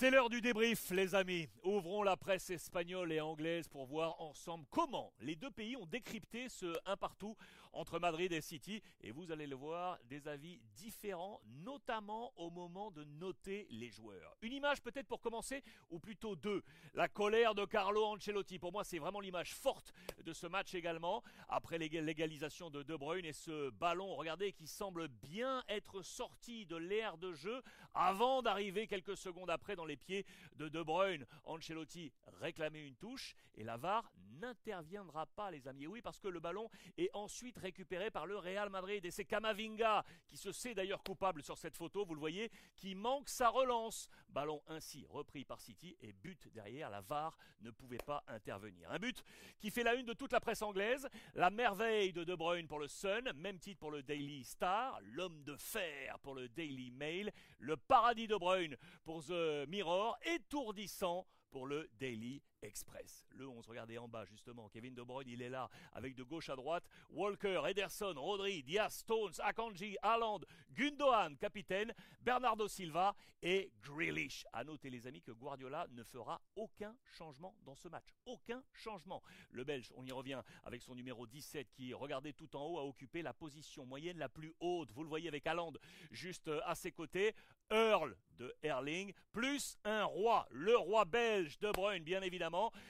C'est l'heure du débrief, les amis. Ouvrons la presse espagnole et anglaise pour voir ensemble comment les deux pays ont décrypté ce 1-1 entre Madrid et City. Et vous allez le voir, des avis différents, notamment au moment de noter les joueurs. Une image peut-être pour commencer, ou plutôt deux. La colère de Carlo Ancelotti. Pour moi, c'est vraiment l'image forte de ce match également. Après l'égalisation de De Bruyne et ce ballon, regardez, qui semble bien être sorti de l'aire de jeu avant d'arriver quelques secondes après dans les pieds de De Bruyne. Ancelotti réclamait une touche et la VAR n'interviendra pas, les amis. Et oui, parce que le ballon est ensuite récupéré par le Real Madrid et c'est Camavinga, qui se sait d'ailleurs coupable sur cette photo, vous le voyez, qui manque sa relance. Ballon ainsi repris par City et but derrière, la VAR ne pouvait pas intervenir. Un but qui fait la une de toute la presse anglaise, la merveille de De Bruyne pour le Sun, même titre pour le Daily Star, l'homme de fer pour le Daily Mail, le paradis de Bruyne pour The Mirror, étourdissant pour le Daily Express. Le 11, regardez en bas justement, Kevin De Bruyne, il est là, avec de gauche à droite, Walker, Ederson, Rodri, Dias, Stones, Akanji, Haaland, Gundogan, capitaine, Bernardo Silva et Grealish. A noter les amis que Guardiola ne fera aucun changement dans ce match. Aucun changement. Le Belge, on y revient, avec son numéro 17 qui, regardez tout en haut, a occupé la position moyenne la plus haute. Vous le voyez avec Haaland juste à ses côtés. Earl de Erling, plus un roi, le roi belge De Bruyne, bien évidemment.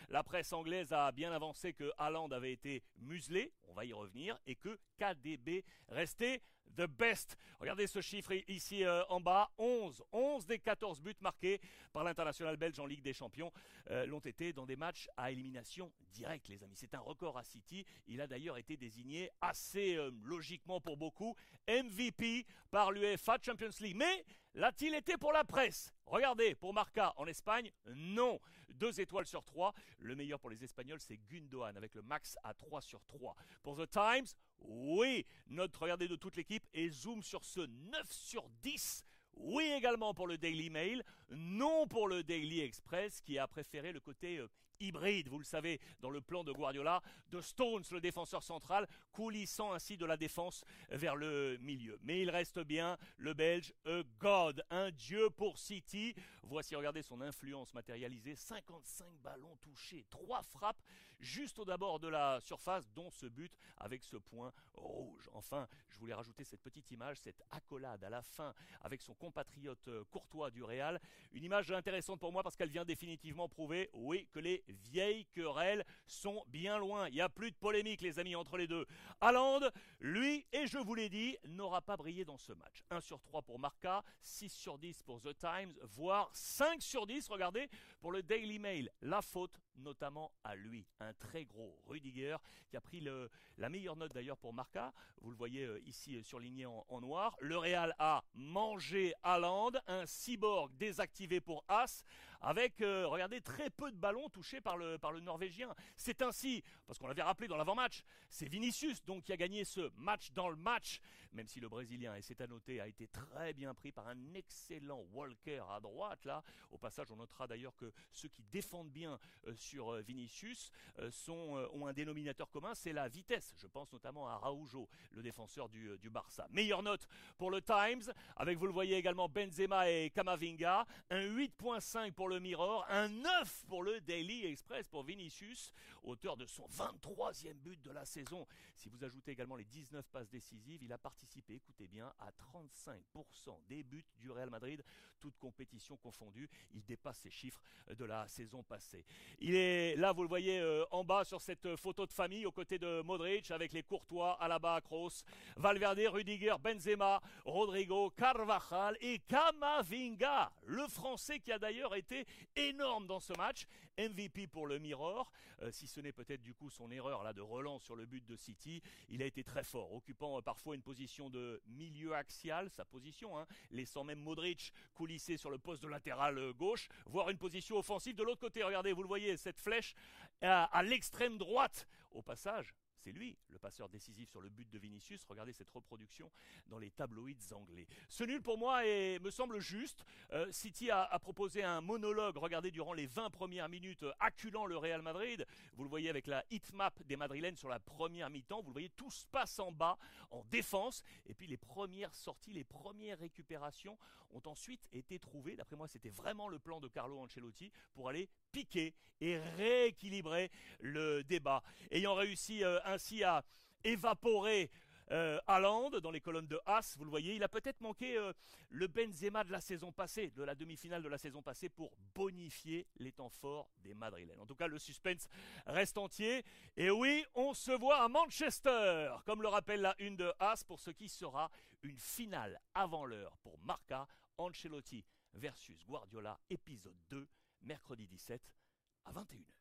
La presse anglaise a bien avancé que Haaland avait été muselé, on va y revenir, et que KDB restait the best. Regardez ce chiffre ici en bas, 11 des 14 buts marqués par l'international belge en Ligue des Champions l'ont été dans des matchs à élimination directe, les amis. C'est un record à City, il a d'ailleurs été désigné assez logiquement pour beaucoup MVP par l'UEFA Champions League. Mais l'a-t-il été pour la presse? Regardez, pour Marca en Espagne, non. 2 étoiles sur 3. Le meilleur pour les Espagnols, c'est Gundogan avec le max à 3 sur 3. Pour The Times, oui. Note regardée de toute l'équipe et zoom sur ce 9 sur 10. Oui également pour le Daily Mail, non pour le Daily Express qui a préféré le côté hybride, vous le savez, dans le plan de Guardiola, de Stones, le défenseur central, coulissant ainsi de la défense vers le milieu. Mais il reste bien le Belge, a god, un dieu pour City. Voici, regardez son influence matérialisée, 55 ballons touchés, 3 frappes juste au d'abord de la surface, dont ce but avec ce point rouge. Enfin, je voulais rajouter cette petite image, cette accolade à la fin avec son compatriote Courtois du Real. Une image intéressante pour moi parce qu'elle vient définitivement prouver, oui, que les vieilles querelles sont bien loin. Il n'y a plus de polémique, les amis, entre les deux. Haaland, lui, et je vous l'ai dit, n'aura pas brillé dans ce match. 1 sur 3 pour Marca, 6 sur 10 pour The Times, voire 5 sur 10, regardez, pour le Daily Mail. La faute, notamment à lui, un très gros Rudiger, qui a pris la meilleure note d'ailleurs pour Marca. Vous le voyez ici surligné en noir. Le Real a mangé Haaland, un cyborg désactivé pour AS, avec, regardez, très peu de ballons touchés par le Norvégien. C'est ainsi, parce qu'on l'avait rappelé dans l'avant-match, c'est Vinicius donc qui a gagné ce match dans le match, même si le Brésilien, et c'est à noter, a été très bien pris par un excellent Walker à droite, là. Au passage, on notera d'ailleurs que ceux qui défendent bien sur Vinicius ont un dénominateur commun, c'est la vitesse. Je pense notamment à Araújo, le défenseur du Barça. Meilleure note pour le Times, avec, vous le voyez, également Benzema et Camavinga, un 8.5 pour le Mirror, un 9 pour le Daily Express pour Vinicius, auteur de son 23e but de la saison. Si vous ajoutez également les 19 passes décisives, il a participé, écoutez bien, à 35% des buts du Real Madrid, toutes compétitions confondues. Il dépasse ces chiffres de la saison passée. Il est là, vous le voyez en bas sur cette photo de famille, aux côtés de Modric, avec les Courtois, Alaba, Kroos, Valverde, Rudiger, Benzema, Rodrigo, Carvajal, et Camavinga, le Français qui a d'ailleurs été énorme dans ce match, MVP pour le Mirror, si ce n'est peut-être du coup son erreur là de relance sur le but de City. Il a été très fort, occupant parfois une position de milieu axial, sa position, hein, laissant même Modric coulisser sur le poste de latéral gauche, voire une position offensive de l'autre côté. Regardez, vous le voyez, cette flèche à l'extrême droite, au passage. C'est lui, le passeur décisif sur le but de Vinicius. Regardez cette reproduction dans les tabloïds anglais. Ce nul pour moi me semble juste. City a proposé un monologue, regardez, durant les 20 premières minutes, acculant le Real Madrid. Vous le voyez avec la hitmap des Madrilènes sur la première mi-temps. Vous le voyez, tout se passe en bas, en défense. Et puis les premières sorties, les premières récupérations, ont ensuite été trouvés. D'après moi, c'était vraiment le plan de Carlo Ancelotti pour aller piquer et rééquilibrer le débat. Ayant réussi ainsi à évaporer Haaland dans les colonnes de AS, vous le voyez, il a peut-être manqué le Benzema de la saison passée, de la demi-finale de la saison passée, pour bonifier les temps forts des Madrilènes. En tout cas, le suspense reste entier. Et oui, on se voit à Manchester, comme le rappelle la une de AS, pour ce qui sera une finale avant l'heure pour Marca, Ancelotti versus Guardiola, épisode 2, mercredi 17 à 21h.